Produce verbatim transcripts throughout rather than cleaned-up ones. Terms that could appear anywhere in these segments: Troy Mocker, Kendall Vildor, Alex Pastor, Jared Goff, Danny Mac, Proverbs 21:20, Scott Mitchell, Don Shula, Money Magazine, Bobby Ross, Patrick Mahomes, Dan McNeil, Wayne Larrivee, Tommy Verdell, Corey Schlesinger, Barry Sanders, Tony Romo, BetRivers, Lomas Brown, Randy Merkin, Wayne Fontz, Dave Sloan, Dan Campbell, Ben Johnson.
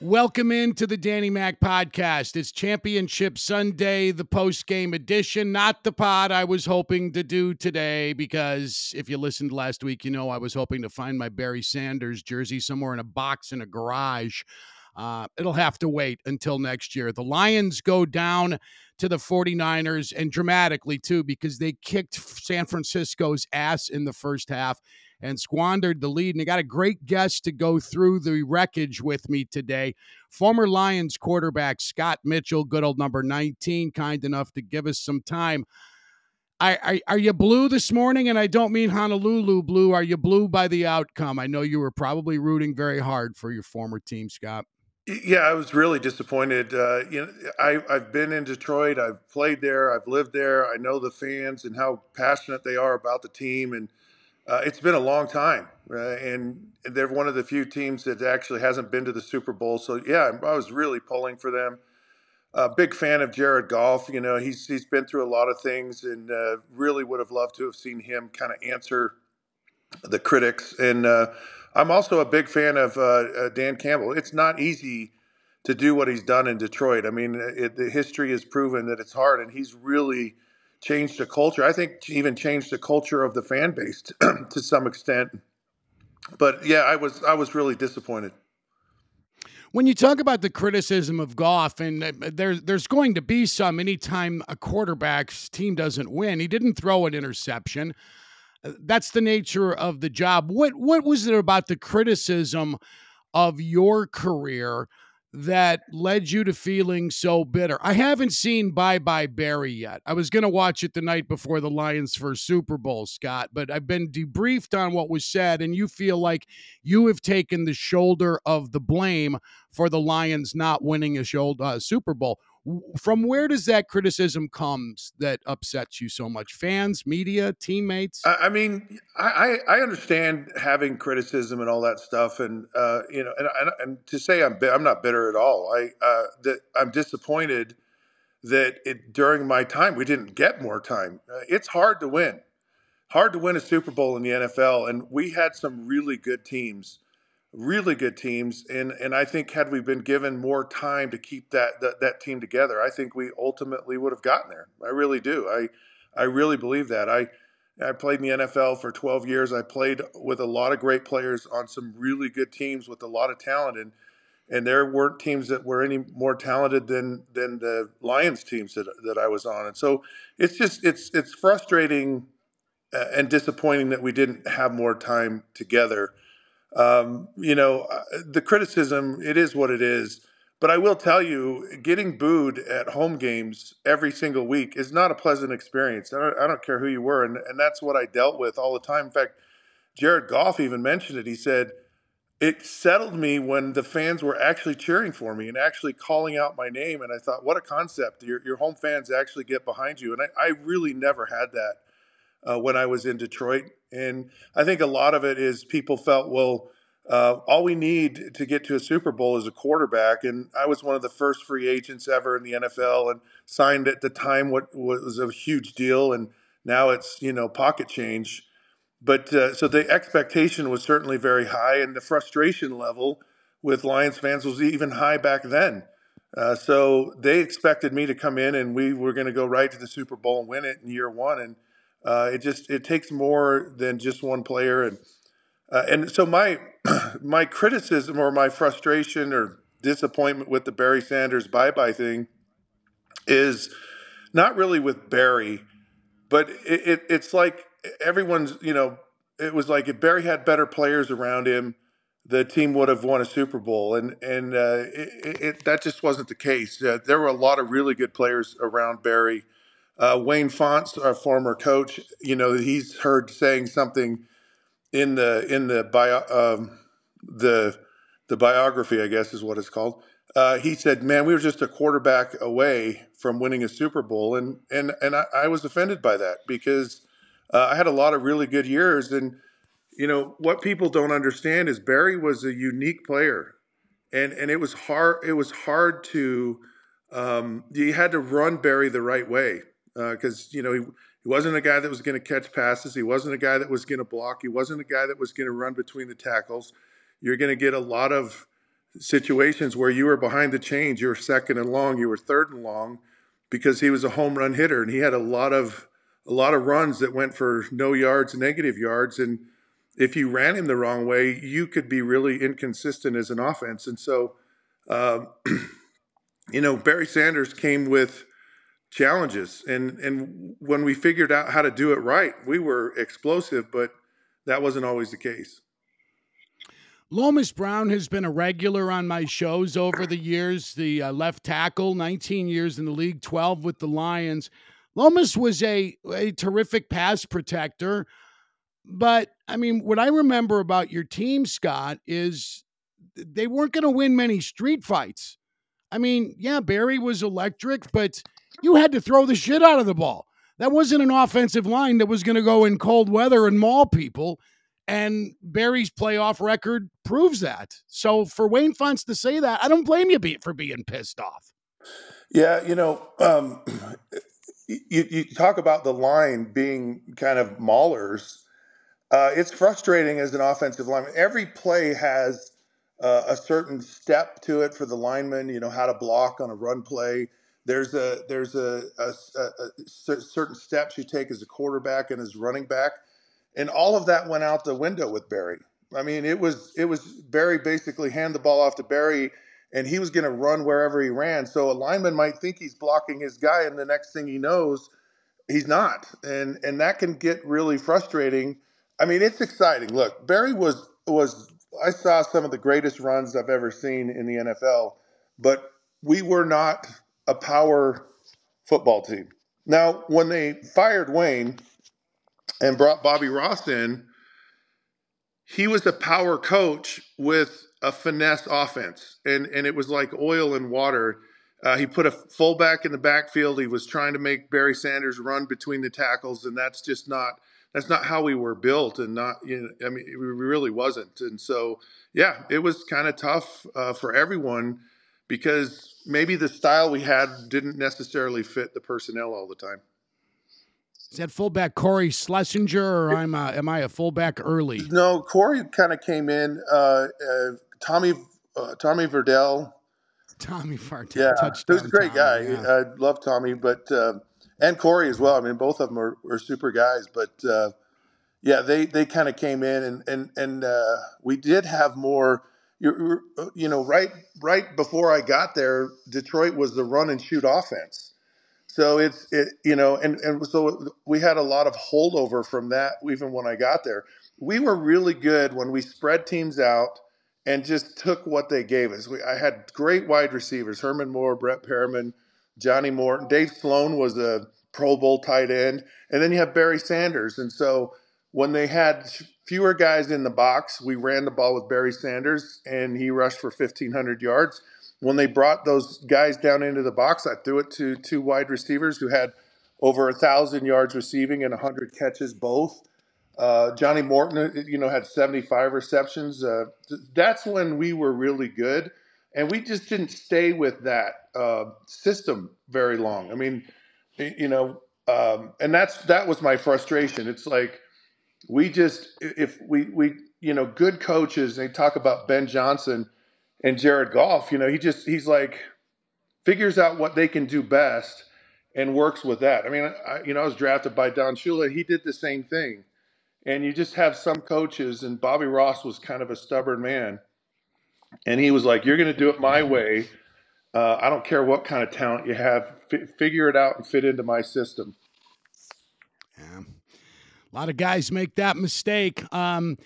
Welcome into the Danny Mac Podcast. It's Championship Sunday, the post-game edition, not the pod I was hoping to do today, because if you listened last week, you know I was hoping to find my Barry Sanders jersey somewhere in a box in a garage. Uh, it'll have to wait until next year. The Lions go down to the forty-niners, and dramatically, too, because they kicked San Francisco's ass in the first half and squandered the lead. And I got a great guest to go through the wreckage with me today. Former Lions quarterback Scott Mitchell, good old number nineteen, kind enough to give us some time. I, I are you blue this morning? And I don't mean Honolulu blue. Are you blue by the outcome? I know you were probably rooting very hard for your former team, Scott. Yeah, I was really disappointed. Uh, you know, I, I've been in Detroit. I've played there. I've lived there. I know the fans and how passionate they are about the team, and Uh, it's been a long time, uh, and they're one of the few teams that actually hasn't been to the Super Bowl. So, yeah, I was really pulling for them. A uh, big fan of Jared Goff. You know, he's he's been through a lot of things, and uh, really would have loved to have seen him kind of answer the critics. And uh, I'm also a big fan of uh, uh, Dan Campbell. It's not easy to do what he's done in Detroit. I mean, it, the history has proven that it's hard, and he's really – changed the culture. I think even changed the culture of the fan base to, to some extent. But yeah, I was I was really disappointed. When you talk about the criticism of Goff, and there's there's going to be some anytime a quarterback's team doesn't win. He didn't throw an interception. That's the nature of the job. What what was it about the criticism of your career that led you to feeling so bitter? I haven't seen Bye Bye Barry yet. I was going to watch it the night before the Lions' first Super Bowl, Scott, but I've been debriefed on what was said, and you feel like you have taken the shoulder of the blame for the Lions not winning a shoulder, uh, Super Bowl. From where does that criticism comes that upsets you so much? Fans, media, teammates? I mean, I, I understand having criticism and all that stuff, and uh, you know, and, and, and to say I'm I'm not bitter at all. I uh, that I'm disappointed that it, during my time we didn't get more time. Uh, it's hard to win, hard to win a Super Bowl in the N F L, and we had some really good teams. Really good teams, and and I think had we been given more time to keep that, that that team together, I think we ultimately would have gotten there. I really do. I I really believe that. I I played in the N F L for twelve years. I played with a lot of great players on some really good teams with a lot of talent, and and there weren't teams that were any more talented than than the Lions teams that that I was on. And so it's just it's it's frustrating and disappointing that we didn't have more time together. Um, you know, the criticism, it is what it is, but I will tell you, getting booed at home games every single week is not a pleasant experience. I don't, I don't care who you were. And, and that's what I dealt with all the time. In fact, Jared Goff even mentioned it. He said, it settled me when the fans were actually cheering for me and actually calling out my name. And I thought, what a concept. Your, your home fans actually get behind you. And I, I really never had that. Uh, when I was in Detroit. And I think a lot of it is people felt, well, uh, all we need to get to a Super Bowl is a quarterback. And I was one of the first free agents ever in the N F L and signed at the time what was a huge deal. And now it's, you know, pocket change. But uh, so the expectation was certainly very high, and the frustration level with Lions fans was even high back then. Uh, so they expected me to come in and we were going to go right to the Super Bowl and win it in year one. And Uh, it just it takes more than just one player, and uh, and so my my criticism or my frustration or disappointment with the Barry Sanders bye-bye thing is not really with Barry, but it, it it's like everyone's, you know, it was like if Barry had better players around him, the team would have won a Super Bowl. And and uh, it, it, that just wasn't the case. Uh, there were a lot of really good players around Barry. Uh, Wayne Fontz, our former coach, you know, he's heard saying something in the in the bio, um, the the biography, I guess is what it's called. Uh, he said, "Man, we were just a quarterback away from winning a Super Bowl," and and and I, I was offended by that because uh, I had a lot of really good years. And you know what people don't understand is Barry was a unique player, and and it was hard. It was hard to um, you had to run Barry the right way. Because, uh, you know, he, he wasn't a guy that was going to catch passes. He wasn't a guy that was going to block. He wasn't a guy that was going to run between the tackles. You're going to get a lot of situations where you were behind the chains. You were second and long. You were third and long because he was a home run hitter. And he had a lot of a lot of runs that went for no yards, negative yards. And if you ran him the wrong way, you could be really inconsistent as an offense. And so, uh, you know, Barry Sanders came with challenges, and and when we figured out how to do it right, we were explosive, but that wasn't always the case. Lomas Brown has been a regular on my shows over the years, the uh, left tackle, nineteen years in the league, twelve with the Lions. Lomas was a, a terrific pass protector, but I mean, what I remember about your team, Scott, is they weren't going to win many street fights. I mean, yeah, Barry was electric, but you had to throw the shit out of the ball. That wasn't an offensive line that was going to go in cold weather and maul people. And Barry's playoff record proves that. So for Wayne Fontz to say that, I don't blame you for being pissed off. Yeah, you know, um, you, you talk about the line being kind of maulers. Uh, it's frustrating as an offensive lineman. Every play has uh, a certain step to it for the lineman, you know, how to block on a run play. There's a there's a, a, a certain steps you take as a quarterback and as running back, and all of that went out the window with Barry. I mean, it was it was Barry basically hand the ball off to Barry, and he was going to run wherever he ran. So a lineman might think he's blocking his guy, and the next thing he knows, he's not, and and that can get really frustrating. I mean, it's exciting. Look, Barry was was I saw some of the greatest runs I've ever seen in the N F L, but we were not a power football team. Now, when they fired Wayne and brought Bobby Ross in, he was a power coach with a finesse offense, and, and it was like oil and water. Uh, he put a fullback in the backfield. He was trying to make Barry Sanders run between the tackles, and that's just not that's not how we were built, and not you know, I mean, it really wasn't. And so, yeah, it was kind of tough uh, for everyone, because maybe the style we had didn't necessarily fit the personnel all the time. Is that fullback Corey Schlesinger, or am I, am I a fullback early? No, Corey kind of came in. Uh, uh, Tommy uh, Tommy Verdell. Tommy Verdell. Yeah, touchdown, he was a great Tommy, guy. Yeah. I love Tommy, but uh, and Corey as well. I mean, both of them are, are super guys. But, uh, yeah, they, they kind of came in, and, and, and uh, we did have more – You you know, right right before I got there, Detroit was the run and shoot offense. So it's it you know, and, and so we had a lot of holdover from that even when I got there. We were really good when we spread teams out and just took what they gave us. We, I had great wide receivers: Herman Moore, Brett Perriman, Johnny Morton. Dave Sloan was a Pro Bowl tight end, and then you have Barry Sanders. And so when they had fewer guys in the box, we ran the ball with Barry Sanders, and he rushed for fifteen hundred yards. When they brought those guys down into the box, I threw it to two wide receivers who had over one thousand yards receiving and one hundred catches both. Uh, Johnny Morton, you know, had seventy-five receptions. Uh, th- that's when we were really good, and we just didn't stay with that uh, system very long. I mean, you know, um, and that's that was my frustration. It's like, We just, if we, we, you know, good coaches, they talk about Ben Johnson and Jared Goff, you know, he just, he's like, figures out what they can do best and works with that. I mean, I, you know, I was drafted by Don Shula. He did the same thing. And you just have some coaches, and Bobby Ross was kind of a stubborn man. And he was like, you're going to do it my way. Uh, I don't care what kind of talent you have. F- figure it out and fit into my system. Yeah. A lot of guys make that mistake. Um,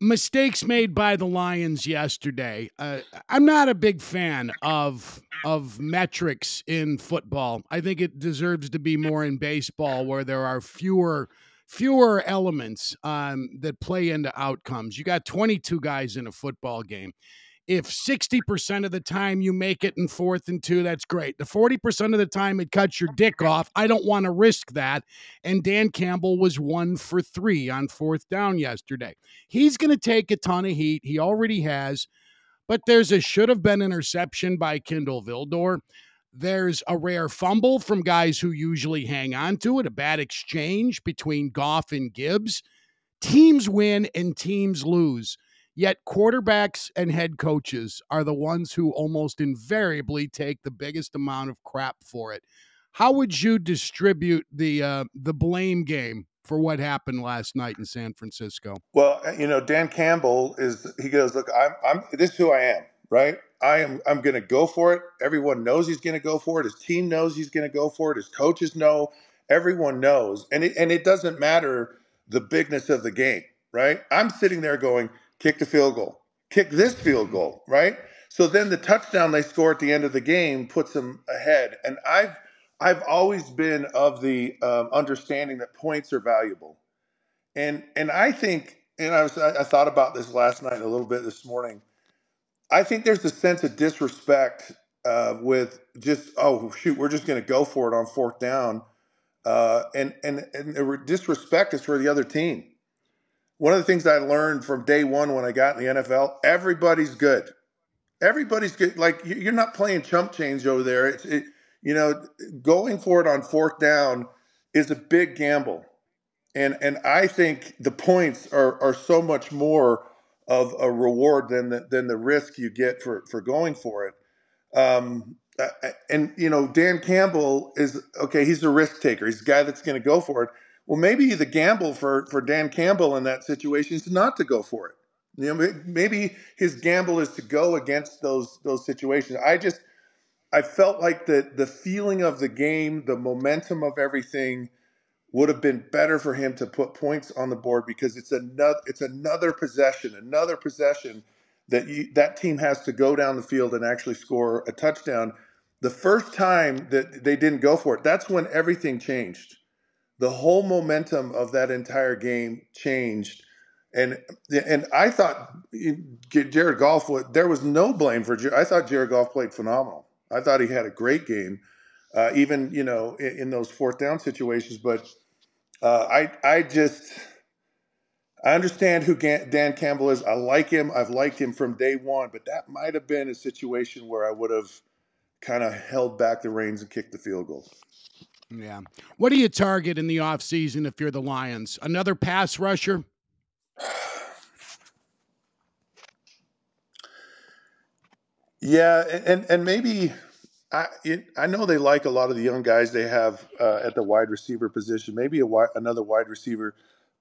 mistakes made by the Lions yesterday. Uh, I'm not a big fan of of metrics in football. I think it deserves to be more in baseball, where there are fewer fewer elements um, that play into outcomes. You got twenty-two guys in a football game. If sixty percent of the time you make it in fourth and two, that's great. The forty percent of the time it cuts your dick off, I don't want to risk that. And Dan Campbell was one for three on fourth down yesterday. He's going to take a ton of heat. He already has. But there's a should have been interception by Kendall Vildor. There's a rare fumble from guys who usually hang on to it, a bad exchange between Goff and Gibbs. Teams win and teams lose. Yet quarterbacks and head coaches are the ones who almost invariably take the biggest amount of crap for it. How would you distribute the uh, the blame game for what happened last night in San Francisco? Well, you know, Dan Campbell is he goes, look, I'm, I'm this is who I am, right? I am I'm going to go for it. Everyone knows he's going to go for it. His team knows he's going to go for it. His coaches know. Everyone knows, and it, and it doesn't matter the bigness of the game, right? I'm sitting there going, kick the field goal, kick this field goal, right? So then the touchdown they score at the end of the game puts them ahead. And I've I've always been of the um, understanding that points are valuable. And and I think, and I, was, I thought about this last night and a little bit this morning, I think there's a sense of disrespect uh, with just, oh, shoot, we're just going to go for it on fourth down. Uh, and, and, and the disrespect is for the other team. One of the things I learned from day one when I got in the N F L, everybody's good. Everybody's good. Like, you're not playing chump change over there. It's, it, you know, going for it on fourth down is a big gamble. And and I think the points are are so much more of a reward than the, than the risk you get for, for going for it. Um, and, you know, Dan Campbell is, okay, he's a risk taker. He's the guy that's going to go for it. Well, maybe the gamble for, for Dan Campbell in that situation is not to go for it. You know, maybe his gamble is to go against those those situations. I just I felt like the the feeling of the game, the momentum of everything, would have been better for him to put points on the board, because it's another it's another possession, another possession that you, that team has to go down the field and actually score a touchdown. The first time that they didn't go for it, that's when everything changed. The whole momentum of that entire game changed. And and I thought Jared Goff, there was no blame for Jared. I thought Jared Goff played phenomenal. I thought he had a great game, uh, even, you know, in, in those fourth down situations. But uh, I I just, I understand who Dan Campbell is. I like him. I've liked him from day one. But that might have been a situation where I would have kind of held back the reins and kicked the field goal. Yeah. What do you target in the offseason if you're the Lions? Another pass rusher? Yeah, and and maybe I it, I know they like a lot of the young guys they have uh, at the wide receiver position. Maybe a wide, another wide receiver.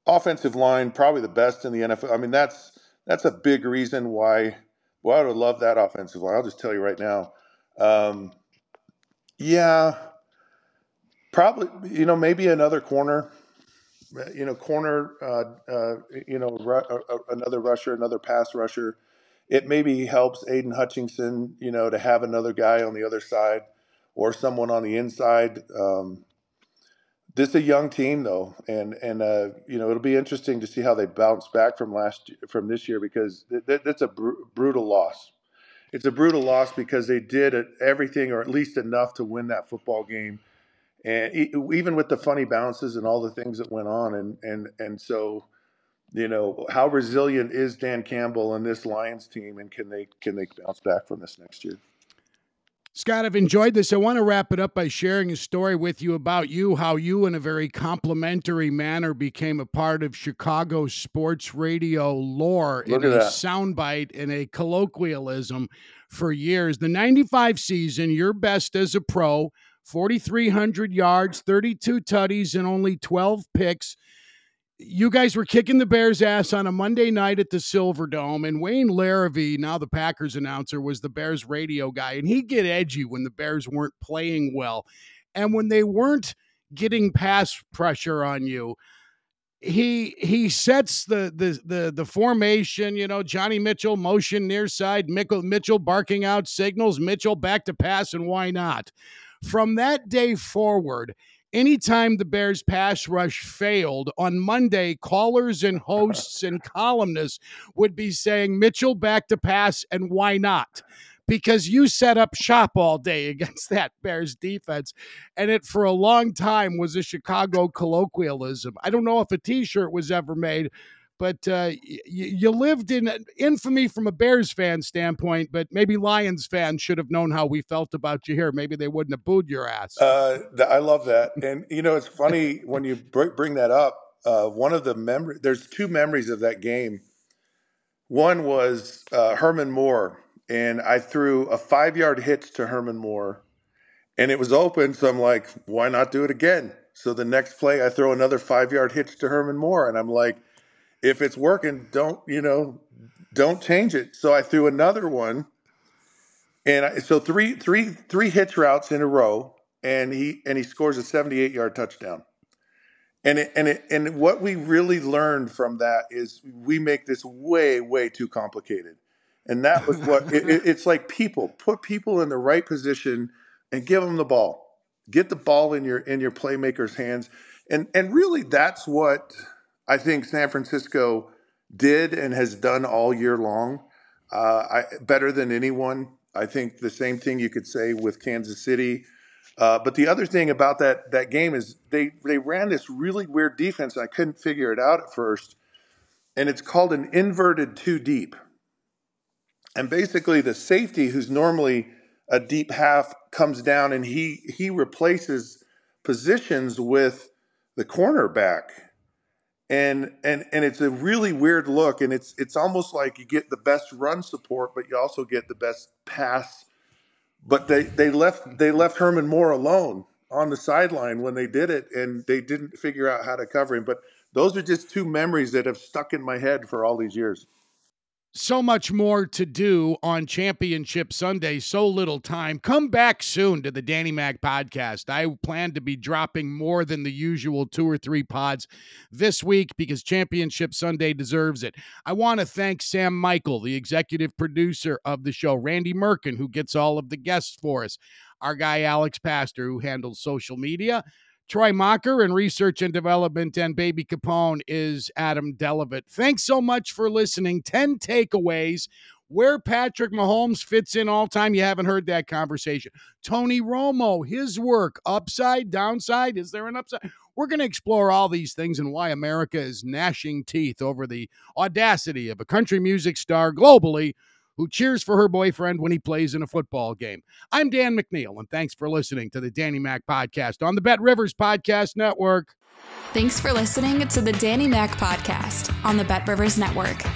Offensive line, probably the best in the N F L. I mean, that's that's a big reason why. Well, I would love that offensive line. I'll just tell you right now. Um, yeah. Probably, you know, maybe another corner, you know, corner, uh, uh, you know, ru- uh, another rusher, another pass rusher. It maybe helps Aiden Hutchinson, you know, to have another guy on the other side or someone on the inside. Um, this is a young team, though, and and uh, you know, it'll be interesting to see how they bounce back from last from this year, because th- th- that's a br- brutal loss. It's a brutal loss because they did everything, or at least enough, to win that football game. And even with the funny bounces and all the things that went on. And, and, and so, you know, how resilient is Dan Campbell and this Lions team? And can they, can they bounce back from this next year? Scott, I've enjoyed this. I want to wrap it up by sharing a story with you about you, how you in a very complimentary manner became a part of Chicago sports radio lore in a soundbite and a colloquialism for years. The ninety-five season, your best as a pro, forty-three hundred yards, thirty-two tutties, and only twelve picks. You guys were kicking the Bears' ass on a Monday night at the Silverdome, and Wayne Larrivee, now the Packers announcer, was the Bears' radio guy, and he'd get edgy when the Bears weren't playing well. And when they weren't getting pass pressure on you, he he sets the the the the formation. You know, Johnny Mitchell motion near side, Mitchell, Mitchell barking out signals, Mitchell back to pass, and why not? From that day forward, anytime the Bears pass rush failed, on Monday, callers and hosts and columnists would be saying, Mitchell back to pass, and why not? Because you set up shop all day against that Bears defense. And it, for a long time, was a Chicago colloquialism. I don't know if a T-shirt was ever made, but uh, y- you lived in infamy from a Bears fan standpoint, but maybe Lions fans should have known how we felt about you here. Maybe they wouldn't have booed your ass. Uh, th- I love that. And, you know, it's funny when you br- bring that up, uh, one of the memories, there's two memories of that game. One was uh, Herman Moore, and I threw a five-yard hitch to Herman Moore, and it was open, so I'm like, why not do it again? So the next play, I throw another five-yard hitch to Herman Moore, and I'm like, if it's working, don't, you know, don't change it. So I threw another one. And I, so three, three, three hitch routes in a row, and he, and he scores a seventy-eight yard touchdown. And it, and it, and what we really learned from that is we make this way, way too complicated. And that was what it, it, it's like people put people in the right position and give them the ball, get the ball in your, in your playmaker's hands. And, and really that's what I think San Francisco did and has done all year long, uh, I, better than anyone. I think the same thing you could say with Kansas City. Uh, but the other thing about that that game is they, they ran this really weird defense, and I couldn't figure it out at first, and it's called an inverted two deep. And basically the safety, who's normally a deep half, comes down, and he he replaces positions with the cornerback. And and and it's a really weird look, and it's it's almost like you get the best run support, but you also get the best pass. But they, they left they left Herman Moore alone on the sideline when they did it, and they didn't figure out how to cover him. But those are just two memories that have stuck in my head for all these years. So much more to do on Championship Sunday. So little time. Come back soon to the Danny Mac podcast. I plan to be dropping more than the usual two or three pods this week because Championship Sunday deserves it. I want to thank Sam Michael, the executive producer of the show, Randy Merkin, who gets all of the guests for us, our guy Alex Pastor, who handles social media, Troy Mocker in research and development, and Baby Capone is Adam Delavitt. Thanks so much for listening. ten takeaways. Where Patrick Mahomes fits in all time. You haven't heard that conversation. Tony Romo, his work, upside, downside. Is there an upside? We're going to explore all these things and why America is gnashing teeth over the audacity of a country music star globally who cheers for her boyfriend when he plays in a football game. I'm Dan McNeil, and thanks for listening to the Danny Mac Podcast on the BetRivers Podcast Network. Thanks for listening to the Danny Mac Podcast on the BetRivers Network.